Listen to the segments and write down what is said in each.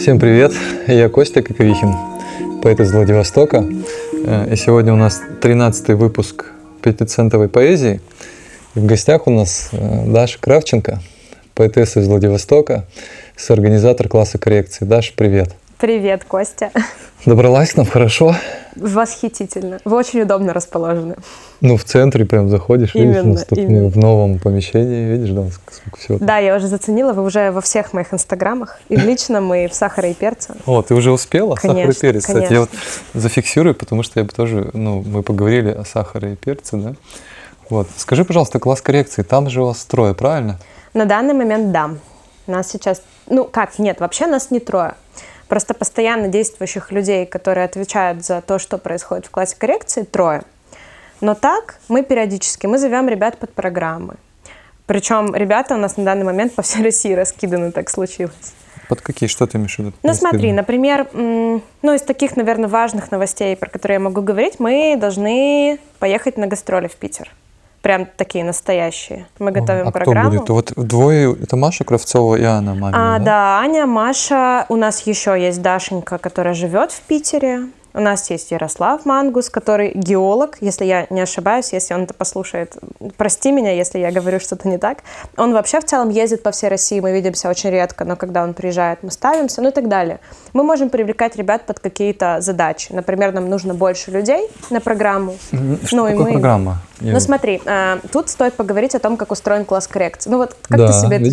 Всем привет, я Костя Коковихин, поэт из Владивостока. И сегодня у нас 13-й выпуск «Пятицентовой поэзии». В гостях у нас Даша Кравченко, поэтесса из Владивостока, соорганизатор класса коррекции. Даша, привет. Привет, Костя. Добралась к нам хорошо? Восхитительно. Вы очень удобно расположены. Ну, в центре прям заходишь, видишь, в новом помещении, видишь, да, сколько всего. Да, я уже заценила, вы уже во всех моих инстаграмах, и в личном, и в «Сахаре и перце». О, ты уже успела? Конечно, «Сахар и перец», кстати, я вот зафиксирую, потому что я бы тоже, мы поговорили о «Сахаре и перце», да? Вот. Скажи, пожалуйста, класс коррекции, там же у вас трое, правильно? На данный момент, да. Нас сейчас, вообще нас не трое. Просто постоянно действующих людей, которые отвечают за то, что происходит в классе коррекции, трое. Но так мы периодически, зовем ребят под программы. Причем ребята у нас на данный момент по всей России раскиданы, так случилось. Под какие? Что ты имеешь в виду? Смотри, например, из таких, наверное, важных новостей, про которые я могу говорить, мы должны поехать на гастроли в Питер. Прям такие настоящие. Мы готовим программу. А кто будет? Вот двое, это Маша Кравцова и Анна Мамина, да? Аня, Маша. У нас еще есть Дашенька, которая живет в Питере. У нас есть Ярослав Мангус, который геолог, если я не ошибаюсь, если он это послушает. Прости меня, если я говорю что-то не так. Он вообще в целом ездит по всей России, мы видимся очень редко, но когда он приезжает, мы ставимся, и так далее. Мы можем привлекать ребят под какие-то задачи. Например, нам нужно больше людей на программу. Что такое программа? Смотри, тут стоит поговорить о том, как устроен класс коррекции.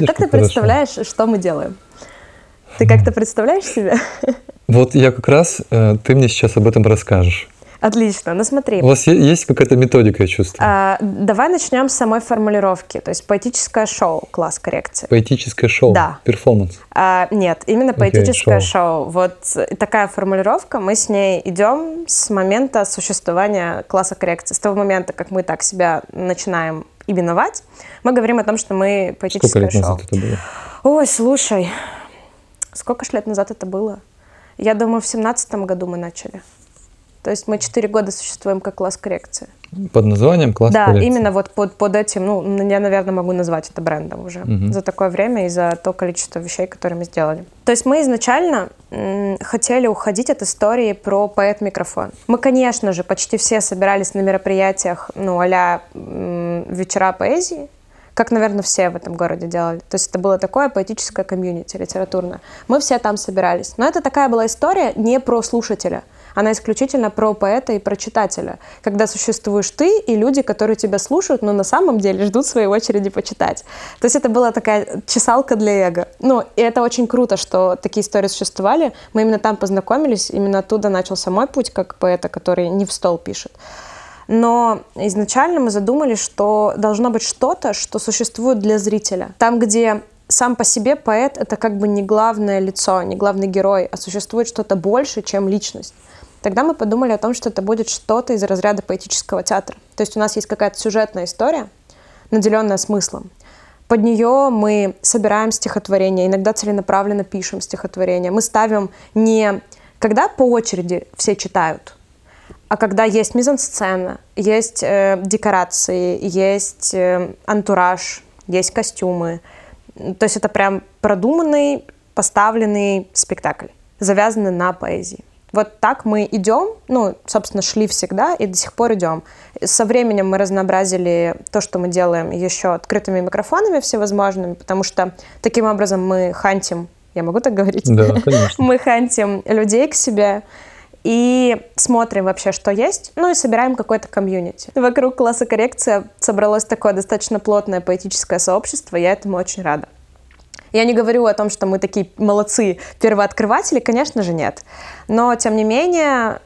Как ты представляешь, что мы делаем? Ты как-то представляешь себе? Вот я как раз, ты мне сейчас об этом расскажешь. Отлично, смотри. У вас есть какая-то методика, я чувствую? Давай начнем с самой формулировки, то есть поэтическое шоу класс коррекции. Поэтическое шоу? Да. Перформанс? Нет, именно поэтическое шоу. Вот такая формулировка, мы с ней идем с момента существования класса коррекции, с того момента, как мы так себя начинаем именовать, мы говорим о том, что мы поэтическое шоу. Сколько лет назад это было? Ой, слушай, сколько ж лет назад это было? Я думаю, в 2017 году мы начали. То есть мы 4 года существуем как класс коррекции. Под названием класс коррекции? Да, именно вот под этим, я, наверное, могу назвать это брендом уже. Угу. За такое время и за то количество вещей, которые мы сделали. То есть мы изначально хотели уходить от истории про поэт-микрофон. Мы, конечно же, почти все собирались на мероприятиях, а-ля вечера поэзии. Как, наверное, все в этом городе делали. То есть это было такое поэтическое комьюнити литературное. Мы все там собирались. Но это такая была история не про слушателя. Она исключительно про поэта и про читателя. Когда существуешь ты и люди, которые тебя слушают, но на самом деле ждут своей очереди почитать. То есть это была такая чесалка для эго. И это очень круто, что такие истории существовали. Мы именно там познакомились. Именно оттуда начался мой путь как поэта, который не в стол пишет. Но изначально мы задумались, что должно быть что-то, что существует для зрителя. Там, где сам по себе поэт — это как бы не главное лицо, не главный герой, а существует что-то больше, чем личность. Тогда мы подумали о том, что это будет что-то из разряда поэтического театра. То есть у нас есть какая-то сюжетная история, наделенная смыслом. Под нее мы собираем стихотворение, иногда целенаправленно пишем стихотворение. Мы ставим не когда по очереди все читают, а когда есть мизансцена, есть декорации, есть антураж, есть костюмы. То есть это прям продуманный, поставленный спектакль, завязанный на поэзии. Вот так мы идем, собственно, шли всегда и до сих пор идем. Со временем мы разнообразили то, что мы делаем, еще открытыми микрофонами всевозможными, потому что таким образом мы хантим, я могу так говорить? Да, конечно. Мы хантим людей к себе. И смотрим вообще, что есть, и собираем какое-то комьюнити. Вокруг класса коррекции собралось такое достаточно плотное поэтическое сообщество, я этому очень рада. Я не говорю о том, что мы такие молодцы первооткрыватели, конечно же, нет. Но, тем не менее,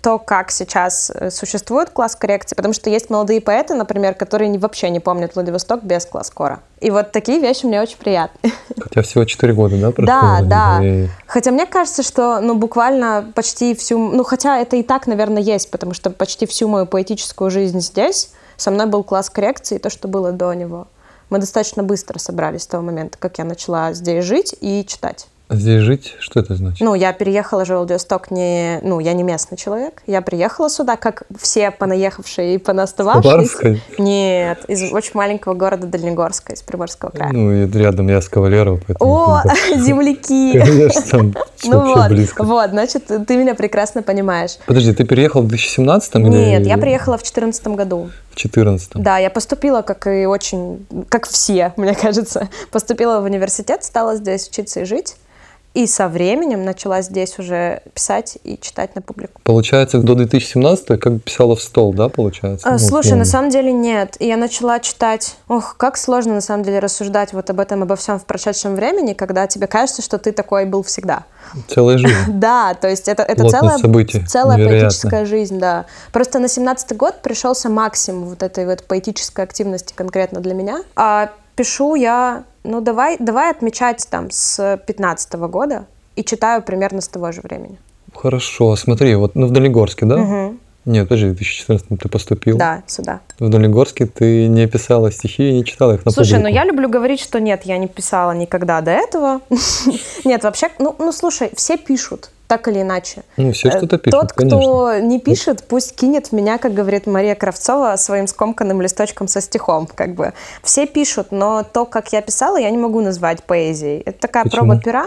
то, как сейчас существует класс коррекции, потому что есть молодые поэты, например, которые вообще не помнят Владивосток без класс-кора. И вот такие вещи мне очень приятны. Хотя всего 4 года, да, прошло? Да. И... Хотя мне кажется, что, буквально почти всю... хотя это и так, наверное, есть, потому что почти всю мою поэтическую жизнь здесь со мной был класс коррекции и то, что было до него. Мы достаточно быстро собрались с того момента, как я начала здесь жить и читать. Здесь жить? Что это значит? Ну, я переехала же в Владивосток, я не местный человек. Я приехала сюда, как все понаехавшие и понастававшиеся. Нет, из очень маленького города Дальнегорска, из Приморского края. Ну, и рядом я с Кавалерово. О, земляки! Конечно, вообще близко. Вот, значит, ты меня прекрасно понимаешь. Подожди, ты переехала в 2017-м? Нет, я приехала в 2014 году. В 2014-м? Да, я поступила, как все, мне кажется. Поступила в университет, стала здесь учиться и жить. И со временем начала здесь уже писать и читать на публику. Получается, до 2017-го как бы писала в стол, да, получается? Слушай, на самом деле нет. И я начала читать. Ох, как сложно на самом деле рассуждать вот об этом, обо всем в прошедшем времени, когда тебе кажется, что ты такой был всегда. Целая жизнь. Да, то есть это целая поэтическая жизнь, да. Просто на 17-й год пришелся максимум вот этой вот поэтической активности конкретно для меня. А пишу я... Ну, давай отмечать там с 15 года и читаю примерно с того же времени. Хорошо, смотри, вот в Дальнегорске, да? Угу. Нет, подожди, в 2014 ты поступил. Да, сюда. В Дальнегорске ты не писала стихи и не читала их на публику. Слушай, я люблю говорить, что нет, я не писала никогда до этого. Нет, вообще, слушай, все пишут. Так или иначе. Все что-то пишут, тот, кто не пишет, пусть кинет в меня, как говорит Мария Кравцова, своим скомканным листочком со стихом. Как бы. Все пишут, но то, как я писала, я не могу назвать поэзией. Это такая проба пера.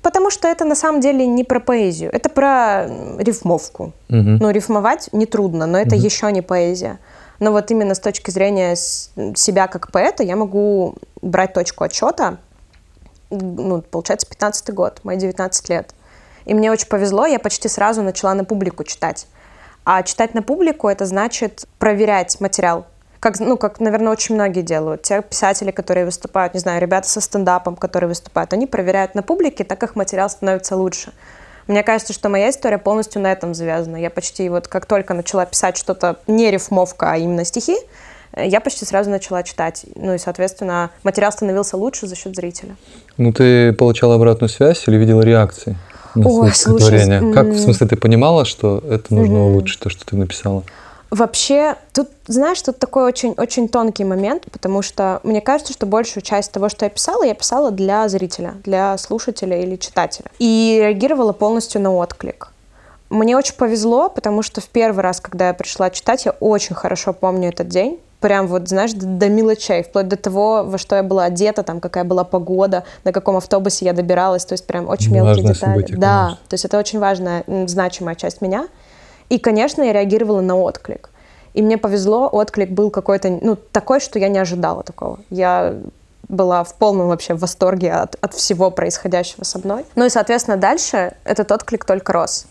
Потому что это на самом деле не про поэзию. Это про рифмовку. Угу. Рифмовать нетрудно, но это еще не поэзия. Но вот именно с точки зрения себя как поэта я могу брать точку отсчета. Получается, 15-й год, мои 19 лет. И мне очень повезло, я почти сразу начала на публику читать. А читать на публику — это значит проверять материал. Как, наверное, очень многие делают. Те писатели, которые выступают, не знаю, ребята со стендапом, которые выступают, они проверяют на публике, так их материал становится лучше. Мне кажется, что моя история полностью на этом завязана. Я почти как только начала писать что-то не рифмовка, а именно стихи, я почти сразу начала читать. И, соответственно, материал становился лучше за счет зрителя. Ты получала обратную связь или видела реакции? Ой, слушай, как, в смысле, ты понимала, что это нужно улучшить, то, что ты написала? Вообще, тут такой очень, очень тонкий момент, потому что мне кажется, что большую часть того, что я писала для зрителя, для слушателя или читателя. И реагировала полностью на отклик. Мне очень повезло, потому что в первый раз, когда я пришла читать, я очень хорошо помню этот день. Прям до мелочей, вплоть до того, во что я была одета, там, какая была погода, на каком автобусе я добиралась, то есть прям очень мелкие детали. Событие, да, конечно. То есть это очень важная, значимая часть меня. И, конечно, я реагировала на отклик. И мне повезло, отклик был какой-то, такой, что я не ожидала такого. Я была в полном вообще восторге от всего происходящего со мной. И, соответственно, дальше этот отклик только рос.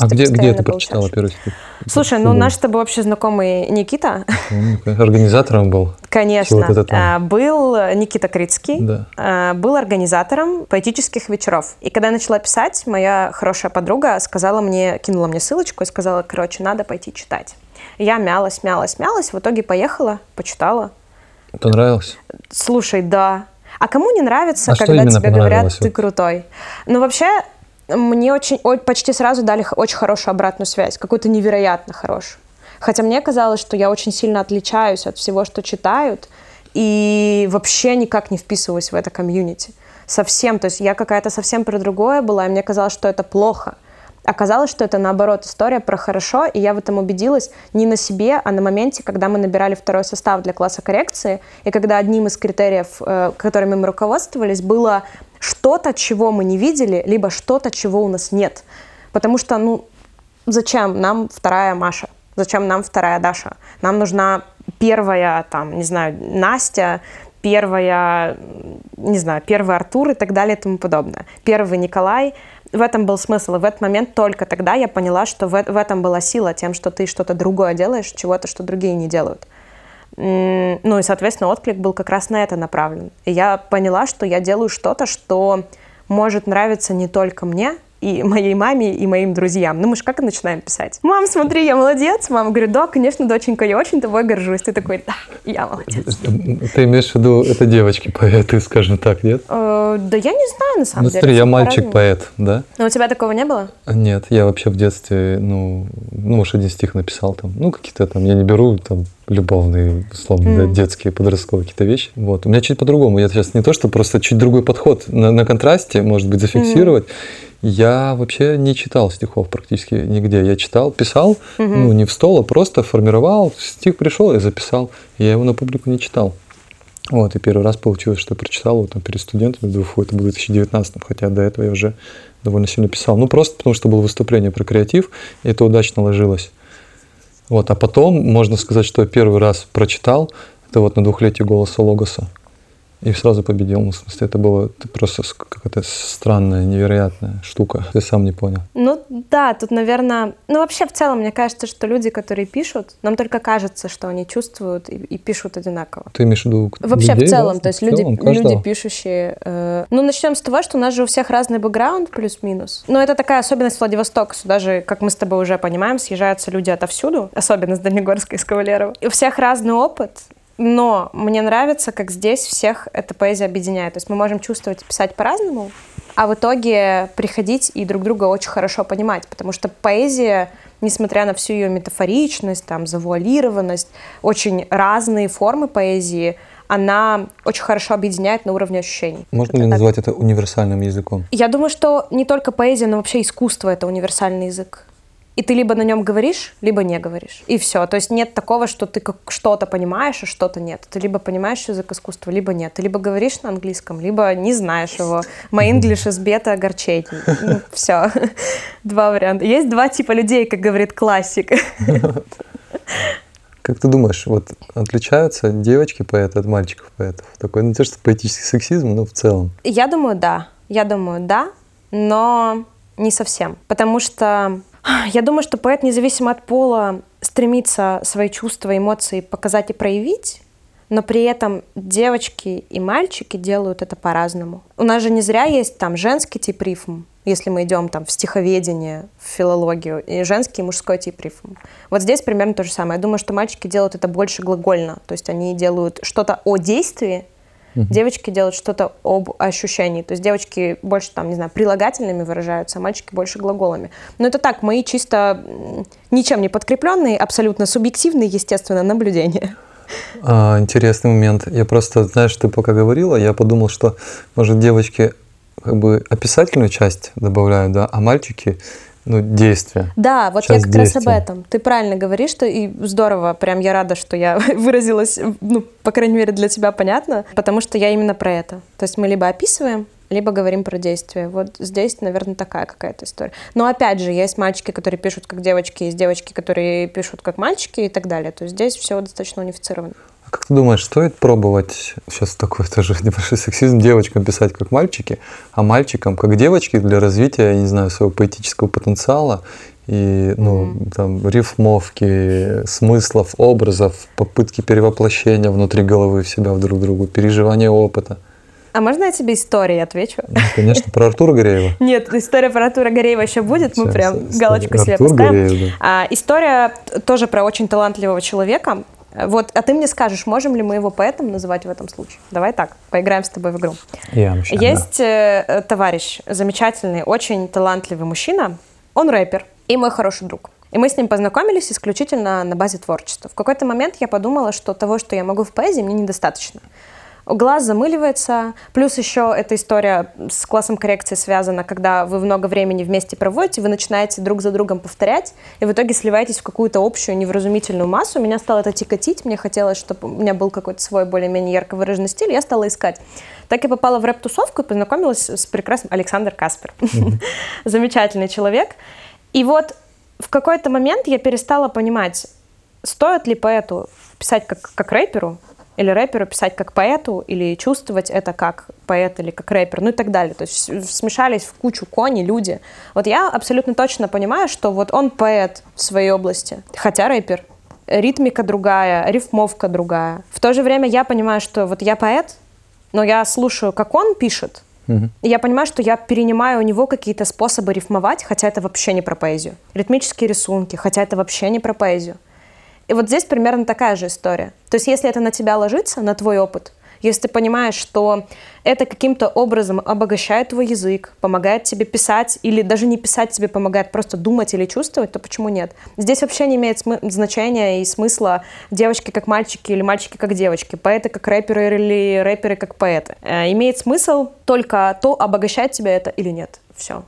А где ты прочитала первый стих? Слушай, наш с тобой общий знакомый Никита. Организатором был? Конечно. Был Никита Крицкий. Да. Был организатором поэтических вечеров. И когда я начала писать, моя хорошая подруга кинула мне ссылочку и сказала, надо пойти читать. Я мялась, в итоге поехала, почитала. Это нравилось? Слушай, да. А кому не нравится, когда тебе говорят, ты крутой? Вообще... Мне почти сразу дали очень хорошую обратную связь, какую-то невероятно хорошую. Хотя мне казалось, что я очень сильно отличаюсь от всего, что читают, и вообще никак не вписываюсь в это комьюнити. Совсем, то есть я какая-то совсем про другое была, и мне казалось, что это плохо. Оказалось, что это, наоборот, история про хорошо, и я в этом убедилась не на себе, а на моменте, когда мы набирали второй состав для класса коррекции, и когда одним из критериев, которыми мы руководствовались, было что-то, чего мы не видели, либо что-то, чего у нас нет. Потому что, зачем нам вторая Маша? Зачем нам вторая Даша? Нам нужна первая, Настя, первый Артур и так далее и тому подобное. Первый Николай. В этом был смысл. И в этот момент только тогда я поняла, что в этом была сила, тем, что ты что-то другое делаешь, чего-то, что другие не делают. И, соответственно, отклик был как раз на это направлен. И я поняла, что я делаю что-то, что может нравиться не только мне, и моей маме, и моим друзьям. Ну, мы же как и начинаем писать. Мам, смотри, я молодец. Мама говорит, да, конечно, доченька, я очень тобой горжусь. Ты такой, да, я молодец. Ты имеешь в виду, это девочки-поэты, скажем так, нет? Да я не знаю, на самом деле. Смотри, я мальчик-поэт, да? Но у тебя такого не было? Нет, я вообще в детстве, может, один стих написал там. Ну, какие-то там, я не беру там любовные, условно, детские, подростковые какие-то вещи. Вот. У меня чуть по-другому. Я сейчас не то, что просто чуть другой подход на контрасте, может быть, зафиксировать. Я вообще не читал стихов практически нигде. Я читал, писал, не в стол, а просто формировал. Стих пришел и записал. Я его на публику не читал. Вот, и первый раз получилось, что я прочитал его там перед студентами ДУФУ. Это было в 2019-м, хотя до этого я уже довольно сильно писал. Ну, просто потому что было выступление про креатив, и это удачно ложилось. Вот, а потом, можно сказать, что я первый раз прочитал, это вот на 2-летии «Голоса Логоса». И сразу победил. Ну, в смысле, это было просто какая-то странная, невероятная штука. Я сам не понял. Ну да, тут, наверное... Ну вообще, в целом, мне кажется, что люди, которые пишут, нам только кажется, что они чувствуют и пишут одинаково. Ты имеешь в виду вообще людей, в целом, да? То есть люди пишущие... Ну начнем с того, что у нас же у всех разный бэкграунд плюс-минус. Но это такая особенность Владивостока. Сюда же, как мы с тобой уже понимаем, съезжаются люди отовсюду, особенно с Дальнегорска и с Кавалерова. И у всех разный опыт. Но мне нравится, как здесь всех эта поэзия объединяет. То есть мы можем чувствовать и писать по-разному, а в итоге приходить и друг друга очень хорошо понимать. Потому что поэзия, несмотря на всю ее метафоричность, там, завуалированность, очень разные формы поэзии, она очень хорошо объединяет на уровне ощущений. Можно ли назвать это универсальным языком? Я думаю, что не только поэзия, но вообще искусство — это универсальный язык. И ты либо на нем говоришь, либо не говоришь. И все. То есть нет такого, что ты как что-то понимаешь, а что-то нет. Ты либо понимаешь язык искусства, либо нет. Ты либо говоришь на английском, либо не знаешь его. My English is better, огорчей. Ну, все. Два варианта. Есть два типа людей, как говорит классик. Как ты думаешь, вот отличаются девочки-поэты от мальчиков-поэтов? Такой, не то, что поэтический сексизм, но в целом. Я думаю, да. Но не совсем. Потому что... Я думаю, что поэт, независимо от пола, стремится свои чувства, эмоции показать и проявить, но при этом девочки и мальчики делают это по-разному. У нас же не зря есть там женский тип рифм, если мы идем там в стиховедение, в филологию, и женский и мужской тип рифм. Вот здесь примерно то же самое. Я думаю, что мальчики делают это больше глагольно, то есть они делают что-то о действии, девочки делают что-то об ощущении. То есть девочки больше, там, не знаю, прилагательными выражаются, а мальчики больше глаголами. Но это так, мои чисто ничем не подкрепленные, абсолютно субъективные, естественно, наблюдения. Интересный момент. Я просто, знаешь, ты пока говорила, я подумал, что, может, девочки как бы описательную часть добавляют, да, а мальчики... действия. Да, вот часть я как действия. Раз об этом. Ты правильно говоришь, что и здорово, прям я рада, что я выразилась, по крайней мере, для тебя понятно, потому что я именно про это. То есть мы либо описываем, либо говорим про действия. Вот здесь, наверное, такая какая-то история. Но опять же, есть мальчики, которые пишут как девочки, есть девочки, которые пишут как мальчики и так далее. То есть здесь все достаточно унифицировано. А как ты думаешь, стоит пробовать, сейчас такой тоже небольшой сексизм, девочкам писать как мальчики, а мальчикам как девочки для развития, я не знаю, своего поэтического потенциала и там, рифмовки, смыслов, образов, попытки перевоплощения внутри головы в себя, в друг другу, переживания опыта? А можно я тебе историей отвечу? Ну, конечно, про Артура Гореева. Нет, история про Артура Гореева еще будет, мы прям галочку себе поставим. История тоже про очень талантливого человека. Вот, а ты мне скажешь, можем ли мы его поэтом называть в этом случае? Давай так, поиграем с тобой в игру. Есть товарищ, замечательный, очень талантливый мужчина, он рэпер и мой хороший друг. И мы с ним познакомились исключительно на базе творчества. В какой-то момент я подумала, что того, что я могу в поэзии, мне недостаточно. Глаз замыливается, плюс еще эта история с классом коррекции связана, когда вы много времени вместе проводите, вы начинаете друг за другом повторять, и в итоге сливаетесь в какую-то общую невразумительную массу. Меня стало это тяготить, мне хотелось, чтобы у меня был какой-то свой более-менее ярко выраженный стиль, я стала искать. Так я попала в рэп-тусовку и познакомилась с прекрасным Александром Каспер. Замечательный человек. И вот в какой-то момент я перестала понимать, стоит ли поэту писать как рэперу, или рэперу писать как поэту, или чувствовать это как поэт или как рэпер, ну и так далее. То есть смешались в кучу кони, люди. Вот я абсолютно точно понимаю, что вот он поэт в своей области, хотя рэпер. Ритмика другая, рифмовка другая. В то же время я понимаю, что вот я поэт, но я слушаю, как он пишет, И я понимаю, что я перенимаю у него какие-то способы рифмовать, хотя это вообще не про поэзию. Ритмические рисунки, хотя это вообще не про поэзию. И вот здесь примерно такая же история. То есть если это на тебя ложится, на твой опыт, если ты понимаешь, что это каким-то образом обогащает твой язык, помогает тебе писать, или даже не писать тебе помогает, просто думать или чувствовать, то почему нет? Здесь вообще не имеет значения и смысла девочки как мальчики или мальчики как девочки, поэты как рэперы или рэперы как поэты. Имеет смысл только то, обогащает тебя это или нет. Все.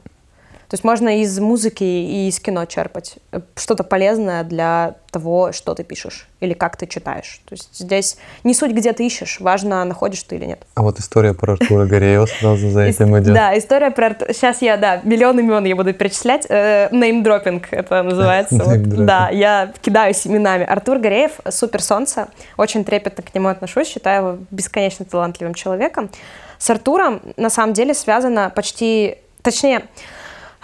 То есть можно из музыки и из кино черпать что-то полезное для того, что ты пишешь или как ты читаешь. То есть здесь не суть, где ты ищешь, важно, находишь ты или нет. А вот история про Артура Гореева сразу за этим идет. Да, история про Артура. Сейчас я, да, миллион имен я буду перечислять. Неймдропинг это называется. Да, я кидаюсь именами. Артур Гореев, супер солнце. Очень трепетно к нему отношусь, считаю его бесконечно талантливым человеком. С Артуром на самом деле связано почти... Точнее...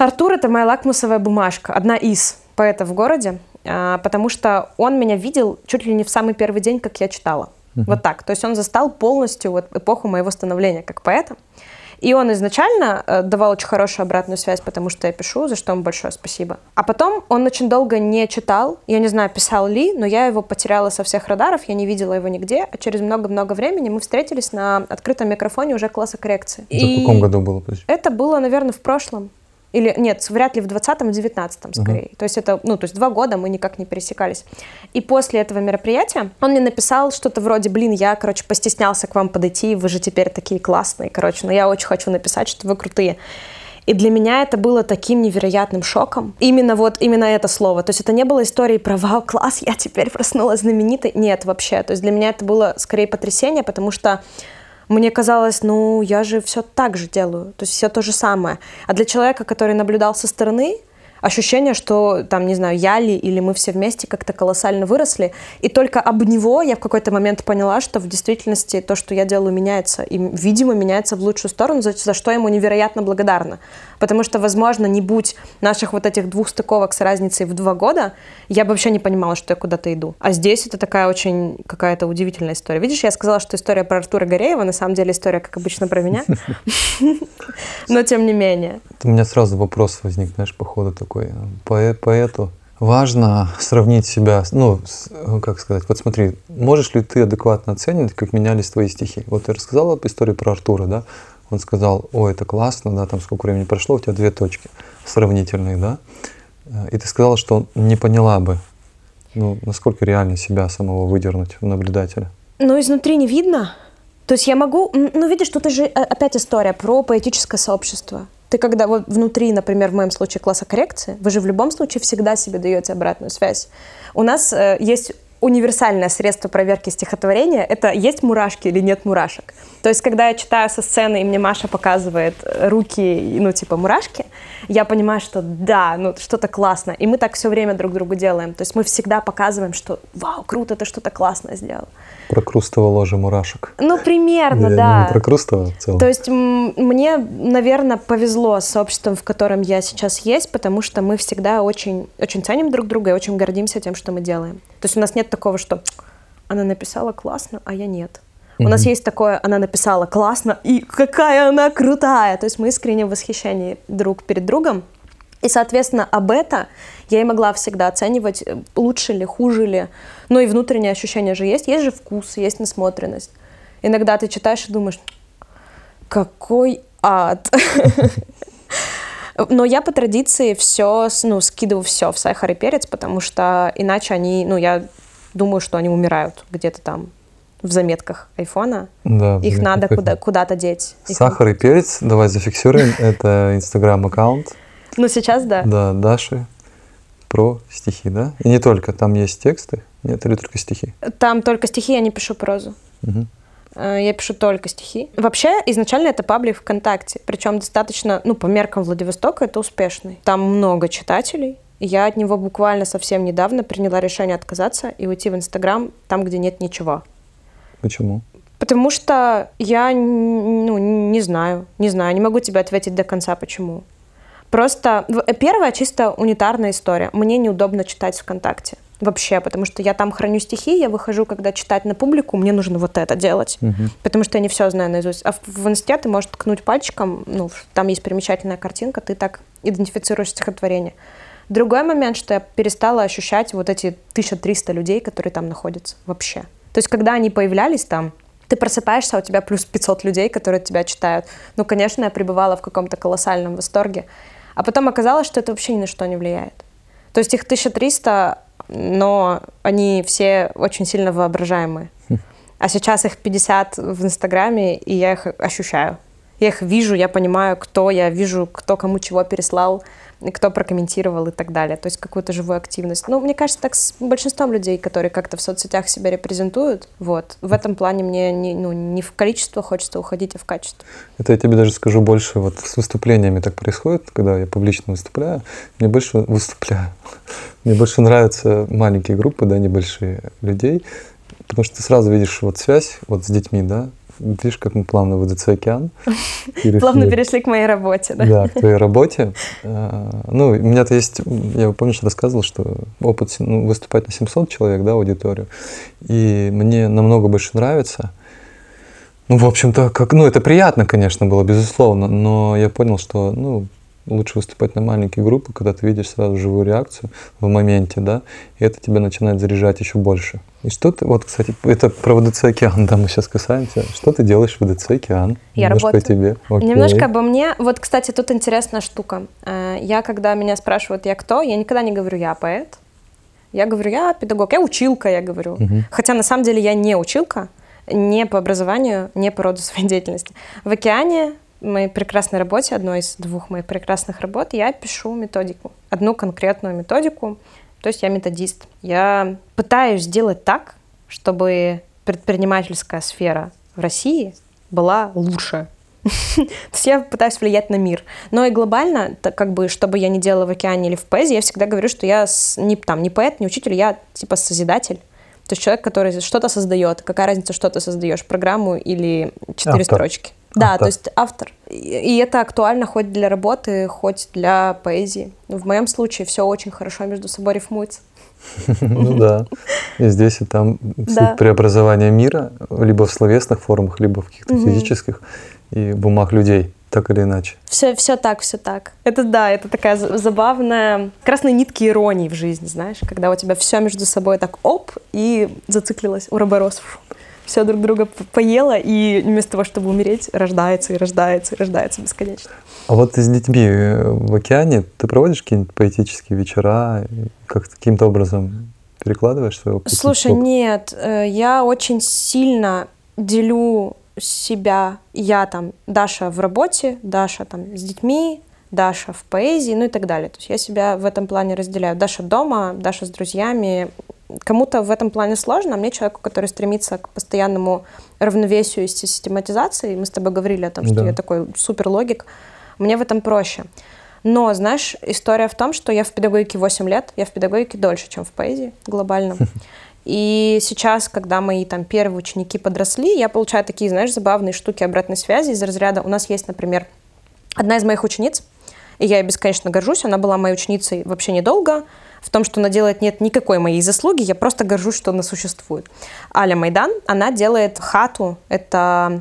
Артур — это моя лакмусовая бумажка, одна из поэтов в городе, потому что он меня видел чуть ли не в самый первый день, как я читала. Вот так. То есть он застал полностью вот эпоху моего становления как поэта. И он изначально давал очень хорошую обратную связь, потому что я пишу, за что ему большое спасибо. А потом он очень долго не читал, я не знаю, писал ли, но я его потеряла со всех радаров, я не видела его нигде. А через много-много времени мы встретились на открытом микрофоне уже класса коррекции. Это в каком году было? Это было, наверное, в прошлом. Или нет, вряд ли в 20-м, в 19-м скорее. То есть это, ну, то есть 2 года мы никак не пересекались. И после этого мероприятия он мне написал что-то вроде: блин, я, короче, постеснялся к вам подойти, вы же теперь такие классные, короче, но я очень хочу написать, что вы крутые. И для меня это было таким невероятным шоком. Именно вот, именно это слово. То есть это не было истории про «Вау, класс, я теперь проснулась знаменитой». Нет, вообще. То есть для меня это было скорее потрясение, потому что мне казалось, ну, я же все так же делаю, то есть все то же самое. А для человека, который наблюдал со стороны, ощущение, что, там, не знаю, я ли или мы все вместе как-то колоссально выросли. И только об него я в какой-то момент поняла, что в действительности то, что я делаю, меняется. И, видимо, меняется в лучшую сторону, за что ему невероятно благодарна. Потому что, возможно, не будь наших вот этих 2 стыковок с разницей в 2 года, я бы вообще не понимала, что я куда-то иду. А здесь это такая очень какая-то удивительная история. Видишь, я сказала, что история про Артура Гореева, на самом деле история, как обычно, про меня. Но тем не менее. У меня сразу вопрос возник, знаешь, по ходу такой. Поэту важно сравнить себя, ну, как сказать, вот смотри, можешь ли ты адекватно оценить, как менялись твои стихи? Вот ты рассказала об истории про Артура, да? Он сказал: о, это классно, да, там сколько времени прошло, у тебя 2 точки сравнительные, да? И ты сказала, что не поняла бы, ну, насколько реально себя самого выдернуть у наблюдателя. Но изнутри не видно. То есть я могу, ну, видишь, тут же опять история про поэтическое сообщество. Ты когда вот внутри, например, в моем случае класса коррекции, вы же в любом случае всегда себе даете обратную связь. У нас есть универсальное средство проверки стихотворения – это есть мурашки или нет мурашек. То есть когда я читаю со сцены, и мне Маша показывает руки, ну, типа, мурашки, я понимаю, что да, ну, что-то классно. И мы так все время друг другу делаем. То есть мы всегда показываем, что вау, круто, ты что-то классное сделал. Прокрустово ложе мурашек. Ну, примерно, да. Не прокрустово в целом. То есть мне, наверное, повезло с обществом, в котором я сейчас есть, потому что мы всегда очень, очень ценим друг друга и очень гордимся тем, что мы делаем. То есть у нас нет такого, что она написала классно, а я нет. У нас есть такое: она написала классно, и какая она крутая. То есть мы искренне в восхищении друг перед другом. И, соответственно, об это я и могла всегда оценивать, лучше ли, хуже ли. Ну и внутреннее ощущение же есть. Есть же вкус, есть насмотренность. Иногда ты читаешь и думаешь: какой ад. Но я по традиции все, ну, скидываю все в сахар и перец, потому что иначе они, ну, я думаю, что они умирают где-то там в заметках айфона. Да, их надо куда-то деть. Сахар и перец, давай зафиксируем, это инстаграм-аккаунт. Ну, сейчас, да. Да, Даши про стихи, да? И не только, там есть тексты, нет, или только стихи? Там только стихи, я не пишу прозу. Я пишу только стихи. Вообще, изначально это паблик ВКонтакте. Причем достаточно, ну, по меркам Владивостока, это успешный. Там много читателей. Я от него буквально совсем недавно приняла решение отказаться и уйти в Инстаграм, там, где нет ничего. Почему? Потому что я, ну, не знаю, не могу тебе ответить до конца, почему. Просто первая чисто унитарная история. Мне неудобно читать ВКонтакте. вообще, потому что я там храню стихи, я выхожу, когда читать на публику, мне нужно вот это делать, потому что я не все знаю наизусть. А в инсте ты можешь ткнуть пальчиком, ну, там есть примечательная картинка, ты так идентифицируешь стихотворение. Другой момент, что я перестала ощущать вот эти 1300 людей, которые там находятся вообще. То есть, когда они появлялись там, ты просыпаешься, а у тебя плюс 500 людей, которые тебя читают. Ну, конечно, я пребывала в каком-то колоссальном восторге. А потом оказалось, что это вообще ни на что не влияет. То есть их 1300, но они все очень сильно воображаемые. А сейчас их 50 в Инстаграме, и я их ощущаю. Я их вижу, я понимаю, кто я, вижу, кто кому чего переслал, кто прокомментировал и так далее. То есть какую-то живую активность. Ну, мне кажется, так с большинством людей, которые как-то в соцсетях себя репрезентуют. Вот. В этом плане мне не в количество хочется уходить, а в качество. Это я тебе даже скажу больше. Вот с выступлениями так происходит, когда я публично выступляю. Мне больше нравятся маленькие группы, да, небольшие людей. Потому что ты сразу видишь вот связь вот с детьми, да. Видишь, как мы плавно в ВДЦ «Океан». Плавно перешли к моей работе, да? Да, к твоей работе. Ну, у меня-то есть, я помню, что рассказывал, что опыт выступать на 700 человек, да, аудиторию. И мне намного больше нравится. Ну, в общем-то, как, ну, это приятно, конечно, было, безусловно. Но я понял, что, ну, лучше выступать на маленькие группы, когда ты видишь сразу живую реакцию в моменте, да, и это тебя начинает заряжать еще больше. И что ты, вот, кстати, это про ВДЦ «Океан», да, мы сейчас касаемся. Что ты делаешь в ВДЦ «Океан»? Я немножко работаю. О тебе. Окей. Немножко обо мне. Вот, кстати, тут интересная штука. Я, когда меня спрашивают, я кто, я никогда не говорю, я поэт. Я говорю, я педагог, я училка, я говорю. Хотя, на самом деле, я не училка, не по образованию, не по роду своей деятельности. В «Океане», моей прекрасной работе, одной из двух моих прекрасных работ, я пишу методику. Одну конкретную методику. То есть я методист. Я пытаюсь сделать так, чтобы предпринимательская сфера в России была лучше. То есть я пытаюсь влиять на мир. Но и глобально, как бы, что бы я ни делала в «Океане» или в поэзии, я всегда говорю, что я не поэт, не учитель, я типа созидатель. То есть человек, который что-то создает. Какая разница, что ты создаешь, программу или 4 строчки. Да, автор. То есть автор. И это актуально хоть для работы, хоть для поэзии. В моем случае все очень хорошо между собой рифмуется. Ну да. И здесь, и там преобразование мира, либо в словесных формах, либо в каких-то физических и бумаг людей, так или иначе. Все так. Это да, это такая забавная красная нитка иронии в жизни, знаешь, когда у тебя все между собой так оп, и зациклилось, уроборос. Все друг друга поело, и вместо того, чтобы умереть, рождается бесконечно. А вот с детьми в «Океане» ты проводишь какие-нибудь поэтические вечера? Как каким-то образом перекладываешь своего опыт? Слушай, нет, я очень сильно делю себя. Я там Даша в работе, Даша там с детьми, Даша в поэзии, ну и так далее. То есть я себя в этом плане разделяю. Даша дома, Даша с друзьями. Кому-то в этом плане сложно, а мне, человеку, который стремится к постоянному равновесию и систематизации, мы с тобой говорили о том, что я такой суперлогик, мне в этом проще. Но, знаешь, история в том, что я в педагогике 8 лет, я в педагогике дольше, чем в поэзии глобально. И сейчас, когда мои там первые ученики подросли, я получаю такие, знаешь, забавные штуки обратной связи из разряда. У нас есть, например, одна из моих учениц, и я ей бесконечно горжусь, она была моей ученицей вообще недолго, в том, что она делает, нет никакой моей заслуги, я просто горжусь, что она существует. Аля Майдан, она делает хату, это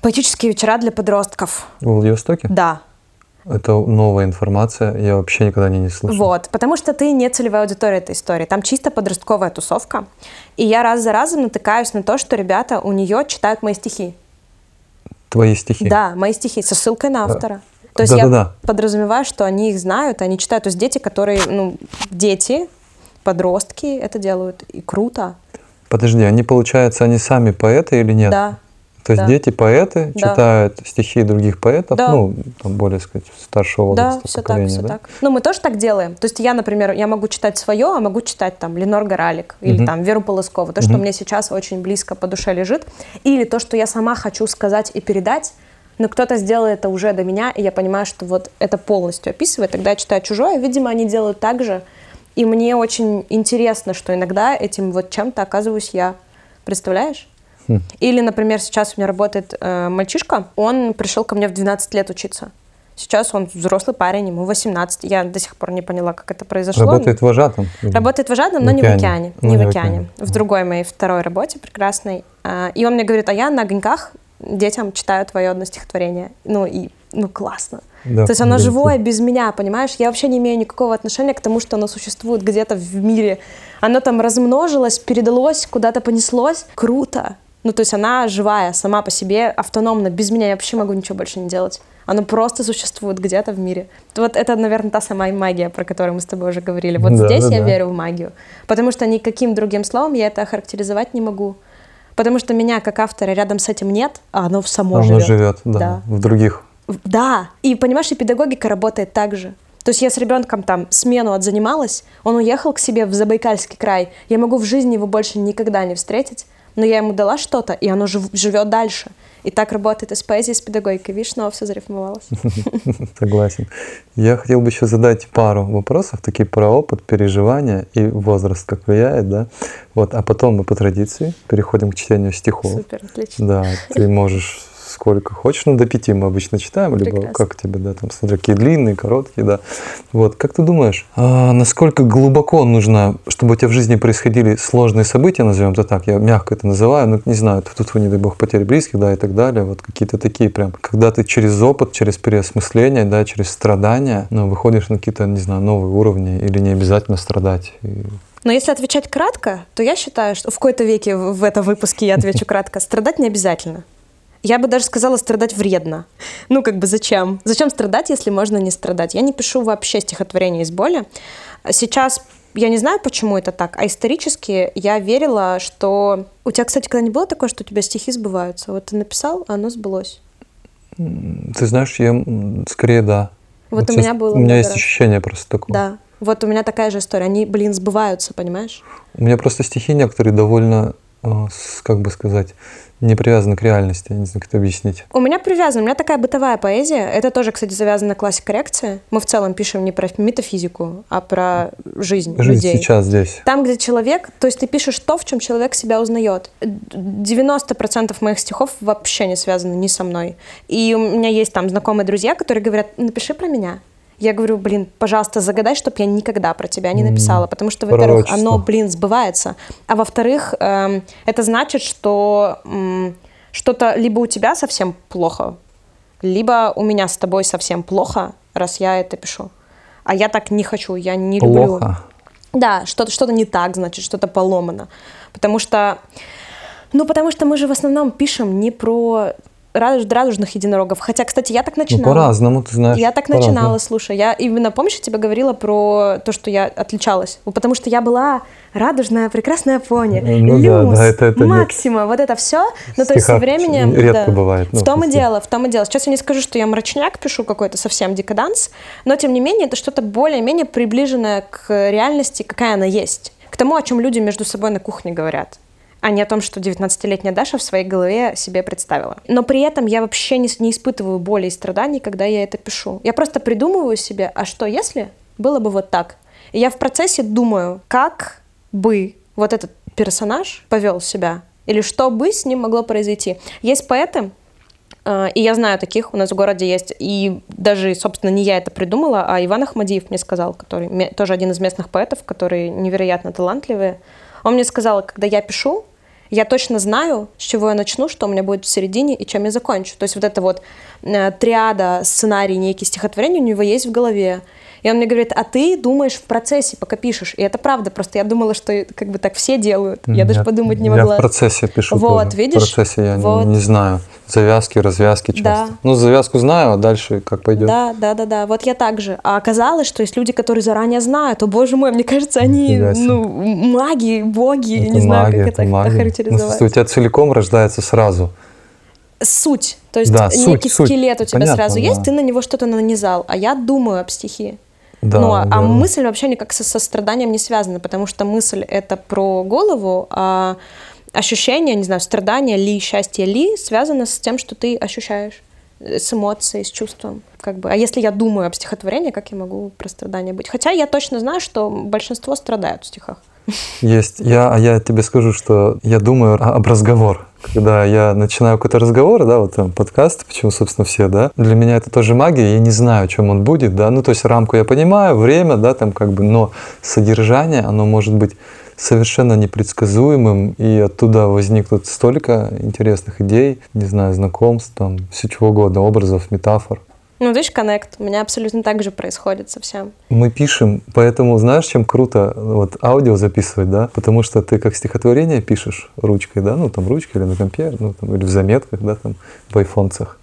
поэтические вечера для подростков. В Владивостоке? Да. Это новая информация, я вообще никогда не слышала. Вот, потому что ты не целевая аудитория этой истории, там чисто подростковая тусовка, и я раз за разом натыкаюсь на то, что ребята у нее читают мои стихи. Твои стихи? Да, мои стихи, со ссылкой на автора. То есть я подразумеваю, что они их знают, они читают. То есть дети, которые, ну, дети, подростки это делают, и круто. Подожди, они, получается, они сами поэты или нет? Да. То есть дети поэты читают стихи других поэтов, ну, там, более, сказать, старшего возраста, поколения. Да, все так. Ну, мы тоже так делаем. То есть я, например, я могу читать свое, а могу читать там Ленор Горалик или там Веру Полоскову, то, что мне сейчас очень близко по душе лежит, или то, что я сама хочу сказать и передать. Но кто-то сделал это уже до меня, и я понимаю, что вот это полностью описывает. Тогда я читаю чужое, видимо, они делают так же. И мне очень интересно, что иногда этим вот чем-то оказываюсь я. Представляешь? Или, например, сейчас у меня работает мальчишка, он пришел ко мне в 12 лет учиться. Сейчас он взрослый парень, ему 18. Я до сих пор не поняла, как это произошло. Работает вожатым. Работает вожатым, но не в океане. Не в океане. В другой моей второй работе прекрасной. И он мне говорит, а я на огоньках детям читаю твое одно стихотворение. Ну, классно. Да, то есть оно живое без меня, понимаешь? Я вообще не имею никакого отношения к тому, что оно существует где-то в мире. Оно там размножилось, передалось, куда-то понеслось. Круто. Ну, то есть она живая, сама по себе, автономно, без меня. Я вообще могу ничего больше не делать. Оно просто существует где-то в мире. Вот это, наверное, та самая магия, про которую мы с тобой уже говорили. Вот да, здесь да, я да. верю в магию. Потому что никаким другим словом я это охарактеризовать не могу. Потому что меня, как автора, рядом с этим нет, а оно само живет. Оно живет, да. В других. Да. И, понимаешь, и педагогика работает так же. То есть я с ребенком там смену отзанималась, он уехал к себе в Забайкальский край. Я могу в жизни его больше никогда не встретить, но я ему дала что-то, и оно живет дальше. И так работает и с поэзией, и с педагогикой. Видишь, снова все зарифмовалось. Согласен. Я хотел бы еще задать пару вопросов, такие про опыт, переживания и возраст, как влияет, да? Вот, а потом мы по традиции переходим к чтению стихов. Супер, отлично. Да, ты можешь сколько хочешь, ну, до 5 мы обычно читаем, прекрасно. Либо как тебе, да, там, смотри, какие длинные, короткие, да. Вот, как ты думаешь, насколько глубоко нужно, чтобы у тебя в жизни происходили сложные события, назовем это так, я мягко это называю, ну, не знаю, тут, не дай бог, потери близких, да, и так далее, вот какие-то такие прям, когда ты через опыт, через переосмысление, да, через страдания, ну, выходишь на какие-то, не знаю, новые уровни, или не обязательно страдать, и... Но если отвечать кратко, то я считаю, что в какой-то веке в этом выпуске я отвечу кратко, страдать не обязательно. Я бы даже сказала, страдать вредно. Ну, как бы зачем? Зачем страдать, если можно не страдать? Я не пишу вообще стихотворения из боли. Сейчас я не знаю, почему это так, а исторически я верила, что... У тебя, кстати, когда не было такое, что у тебя стихи сбываются? Вот ты написал, а оно сбылось. Ты знаешь, я скорее да. Вот у меня было... У меня есть ощущение просто такое. Да. Вот у меня такая же история. Они, блин, сбываются, понимаешь? У меня просто стихи некоторые довольно... как бы сказать, не привязано к реальности, я не знаю, как это объяснить. У меня привязано, у меня такая бытовая поэзия, это тоже, кстати, завязано на классе коррекции. Мы в целом пишем не про метафизику, а про жизнь людей. Сейчас здесь. Там, где человек, то есть ты пишешь то, в чем человек себя узнает. 90% моих стихов вообще не связаны ни со мной. И у меня есть там знакомые друзья, которые говорят, напиши про меня. Я говорю, блин, пожалуйста, загадай, чтобы я никогда про тебя не написала, потому что, во-первых, оно, блин, сбывается, а во-вторых, это значит, что что-то либо у тебя совсем плохо, либо у меня с тобой совсем плохо, раз я это пишу. А я так не хочу, я не люблю. Да, что-то не так, значит, что-то поломано. Потому что мы же в основном пишем не про... радужных единорогов. Хотя, кстати, я так начинала. Ну, по-разному, ты знаешь. Я так начинала, слушай. Я именно, помнишь, я тебе говорила про то, что я отличалась? Потому что я была радужная, прекрасная пони. Ну, Люмус, да, это Максима, нет. Вот это все. Ну, то есть со временем... Редко да. бывает. Ну, в том и дело. Сейчас я не скажу, что я мрачняк пишу какой-то совсем декаданс, но, тем не менее, это что-то более-менее приближенное к реальности, какая она есть. К тому, о чем люди между собой на кухне говорят. А не о том, что 19-летняя Даша в своей голове себе представила. Но при этом я вообще не испытываю боли и страданий, когда я это пишу. Я просто придумываю себе, а что если было бы вот так? И я в процессе думаю, как бы вот этот персонаж повел себя, или что бы с ним могло произойти. Есть поэты, и я знаю таких, у нас в городе есть, и даже, собственно, не я это придумала, а Иван Ахмадиев мне сказал, который тоже один из местных поэтов, которые невероятно талантливые. Он мне сказал, когда я пишу, я точно знаю, с чего я начну, что у меня будет в середине и чем я закончу. То есть вот эта вот триада, сценарий, некий стихотворение у него есть в голове. И он мне говорит, а ты думаешь в процессе, пока пишешь. И это правда, просто я думала, что как бы так все делают. Я даже подумать не могла. Я в процессе пишу. Вот, тоже. Видишь? В процессе я не знаю. Завязки, развязки часто. Да. Ну, завязку знаю, а дальше как пойдет. Да. Вот я так же. А оказалось, что есть люди, которые заранее знают. О, боже мой, мне кажется, они маги, боги. Это я не знаю, как это охарактеризовать. У тебя целиком рождается сразу. Суть. То есть некий скелет у тебя сразу есть, ты на него что-то нанизал. А я думаю об стихи. Да, а мысль вообще никак со страданием не связана, потому что мысль — это про голову, а ощущение, не знаю, страдания ли, счастье ли, связано с тем, что ты ощущаешь, с эмоцией, с чувством. Как бы. А если я думаю об стихотворении, как я могу про страдания быть? Хотя я точно знаю, что большинство страдают в стихах. Есть. Я тебе скажу, что я думаю об разговор. когда я начинаю какой-то разговор, да, вот там подкаст, почему, собственно, все, да, для меня это тоже магия, я не знаю, о чем он будет, да, ну, то есть рамку я понимаю, время, да, там как бы, но содержание, оно может быть совершенно непредсказуемым, и оттуда возникнут столько интересных идей, не знаю, знакомств, там, все чего угодно, образов, метафор. Ну, видишь, коннект. У меня абсолютно так же происходит совсем. Мы пишем, поэтому знаешь, чем круто вот аудио записывать, да? Потому что ты как стихотворение пишешь ручкой, да? Ну, там, ручкой или на компе, ну, там, или в заметках, да, там, в айфонцах.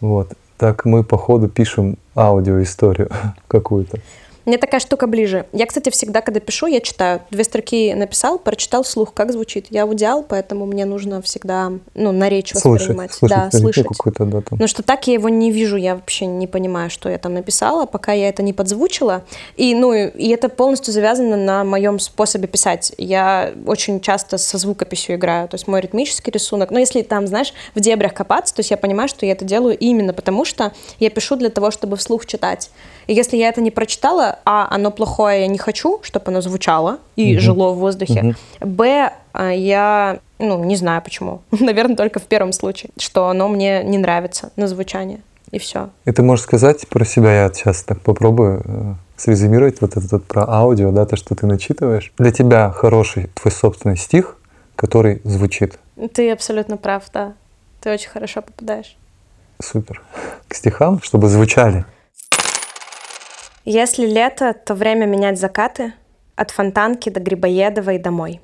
Вот. Так мы, по ходу, пишем аудиоисторию какую-то. Мне такая штука ближе. Я, кстати, всегда, когда пишу, я читаю. 2 строки написал, прочитал вслух, как звучит. Я аудиал, поэтому мне нужно всегда, ну, на речь воспринимать. Слышать. Какой-то, да, там. Но что так я его не вижу, я вообще не понимаю, что я там написала, пока я это не подзвучила. И, ну, и это полностью завязано на моем способе писать. Я очень часто со звукописью играю, то есть мой ритмический рисунок. Но если там, знаешь, в дебрях копаться, то есть я понимаю, что я это делаю именно потому, что я пишу для того, чтобы вслух читать. И если я это не прочитала, а, оно плохое, я не хочу, чтобы оно звучало и жило в воздухе. Б, я, ну, не знаю почему. Наверное, только в первом случае, что оно мне не нравится на звучание, и все. И ты можешь сказать про себя, я сейчас так попробую срезюмировать вот это вот про аудио, да, то, что ты начитываешь. Для тебя хороший твой собственный стих, который звучит. Ты абсолютно прав, да. Ты очень хорошо попадаешь. Супер. К стихам, чтобы звучали. Если лето, то время менять закаты от Фонтанки до Грибоедова и домой.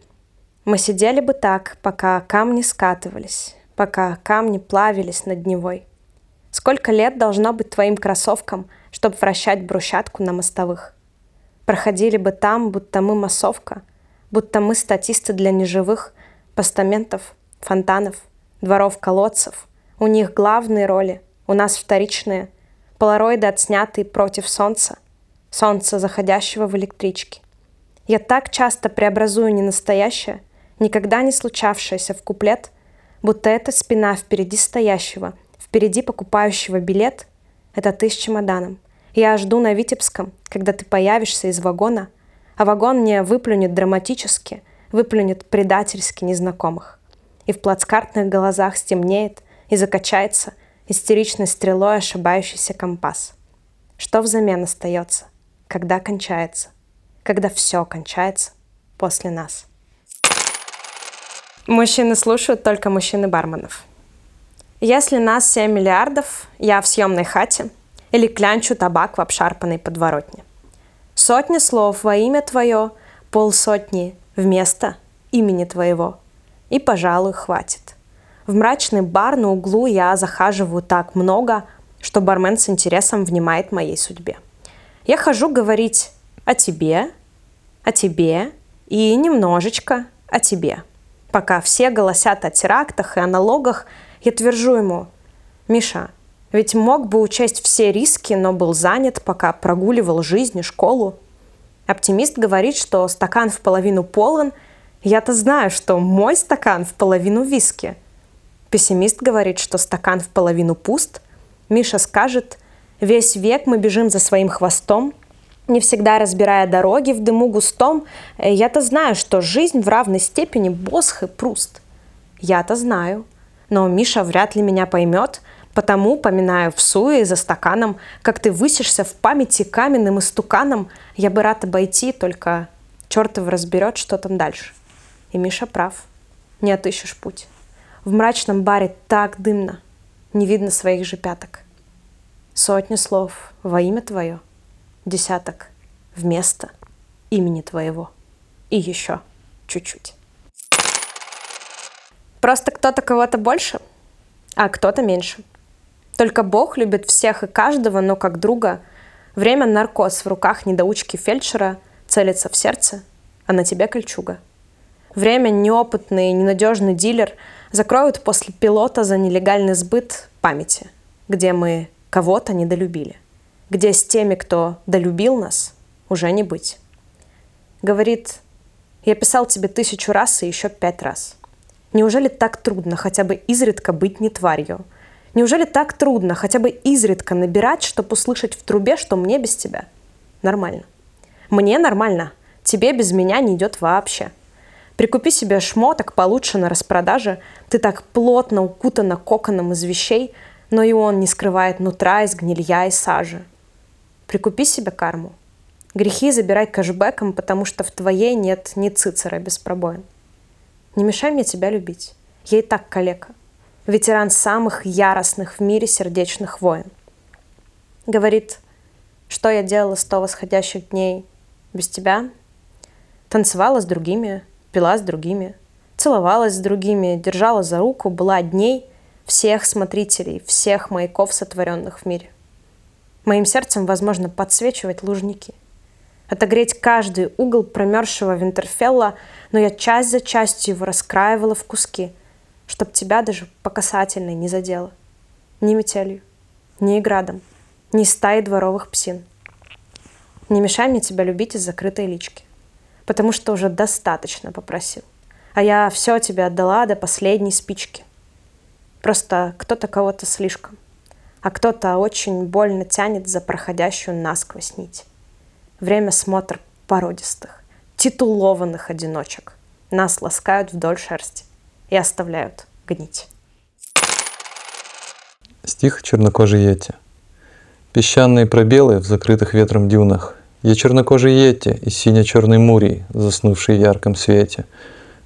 Мы сидели бы так, пока камни скатывались, пока камни плавились над Невой. Сколько лет должно быть твоим кроссовкам, чтобы вращать брусчатку на мостовых? Проходили бы там, будто мы массовка, будто мы статисты для неживых, постаментов, фонтанов, дворов, колодцев. У них главные роли, у нас вторичные, полароиды отснятые против солнца. Солнце, заходящего в электричке. Я так часто преобразую ненастоящее, никогда не случавшееся в куплет, будто это спина впереди стоящего, впереди покупающего билет. Это ты с чемоданом. Я жду на Витебском, когда ты появишься из вагона, а вагон мне выплюнет драматически, выплюнет предательски незнакомых. И в плацкартных глазах стемнеет и закачается истеричной стрелой ошибающийся компас. Что взамен остается, когда кончается, когда все кончается после нас? Мужчины слушают только мужчины-барменов. Если нас 7 миллиардов, я в съемной хате или клянчу табак в обшарпанной подворотне. Сотни слов во имя твое, полсотни вместо имени твоего. И, пожалуй, хватит. В мрачный бар на углу я захаживаю так много, что бармен с интересом внимает моей судьбе. Я хожу говорить о тебе и немножечко о тебе. Пока все голосят о терактах и о налогах, я твержу ему: «Миша, ведь мог бы учесть все риски, но был занят, пока прогуливал жизнь и школу». Оптимист говорит, что стакан в половину полон. Я-то знаю, что мой стакан в половину виски. Пессимист говорит, что стакан в половину пуст. Миша скажет: «Весь век мы бежим за своим хвостом, не всегда разбирая дороги в дыму густом. Я-то знаю, что жизнь в равной степени Босх и Пруст». Я-то знаю. Но Миша вряд ли меня поймет, потому поминаю всуе за стаканом, как ты высишься в памяти каменным истуканом. Я бы рад обойти, только чертов разберет, что там дальше. И Миша прав. Не отыщешь путь. В мрачном баре так дымно, не видно своих же пяток. Сотни слов во имя твое, десяток вместо имени твоего. И еще чуть-чуть. Просто кто-то кого-то больше, а кто-то меньше. Только Бог любит всех и каждого, но как друга. Время — наркоз, в руках недоучки фельдшера, целится в сердце, а на тебе кольчуга. Время — неопытный, ненадежный дилер, закроют после пилота за нелегальный сбыт памяти, где мы кого-то недолюбили, где с теми, кто долюбил нас, уже не быть. Говорит: «Я писал тебе 1000 раз и еще 5 раз. Неужели так трудно хотя бы изредка быть не тварью? Неужели так трудно хотя бы изредка набирать, чтобы услышать в трубе, что мне без тебя нормально? Мне нормально, тебе без меня не идет вообще. Прикупи себе шмоток получше на распродаже. Ты так плотно укутана коконом из вещей, но и он не скрывает нутра из гнилья и сажи. Прикупи себе карму. Грехи забирай кэшбэком, потому что в твоей нет ни цицера без пробоин. Не мешай мне тебя любить. Я и так калека. Ветеран самых яростных в мире сердечных войн. Говорит, что я делала 100 восходящих дней без тебя. Танцевала с другими, пила с другими, целовалась с другими, держала за руку, была одней всех смотрителей, всех маяков, сотворенных в мире. Моим сердцем возможно подсвечивать лужники, отогреть каждый угол промерзшего Винтерфелла, но я часть за частью его раскраивала в куски, чтоб тебя даже по касательной не задело. Ни метелью, ни градом, ни стаи дворовых псин. Не мешай мне тебя любить из закрытой лички, потому что уже достаточно попросил, а я все тебе отдала до последней спички. Просто кто-то кого-то слишком, а кто-то очень больно тянет за проходящую насквозь нить. Время смотр породистых, титулованных одиночек. Нас ласкают вдоль шерсти и оставляют гнить. Стих чернокожей йети. Песчаные пробелы в закрытых ветром дюнах. Я чернокожий йети из сине-черной мурии, заснувшей в ярком свете.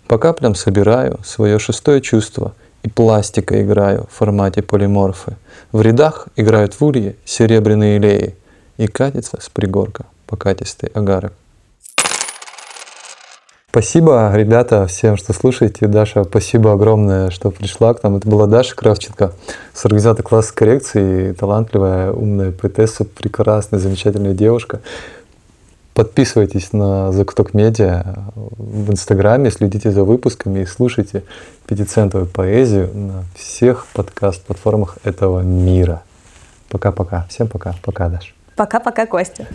По каплям собираю свое шестое чувство и пластика играю в формате полиморфы. В рядах играют в улье серебряные леи и катится с пригорка покатистый агарок. Спасибо, ребята, всем, что слушаете. Даша, спасибо огромное, что пришла к нам. Это была Даша Кравченко, организатор класса коррекции, талантливая, умная поэтесса, прекрасная, замечательная девушка. Подписывайтесь на Закуток Медиа в Инстаграме, следите за выпусками и слушайте пятицентовую поэзию на всех подкаст-платформах этого мира. Пока-пока. Всем пока. Пока, Даша. Пока-пока, Костя.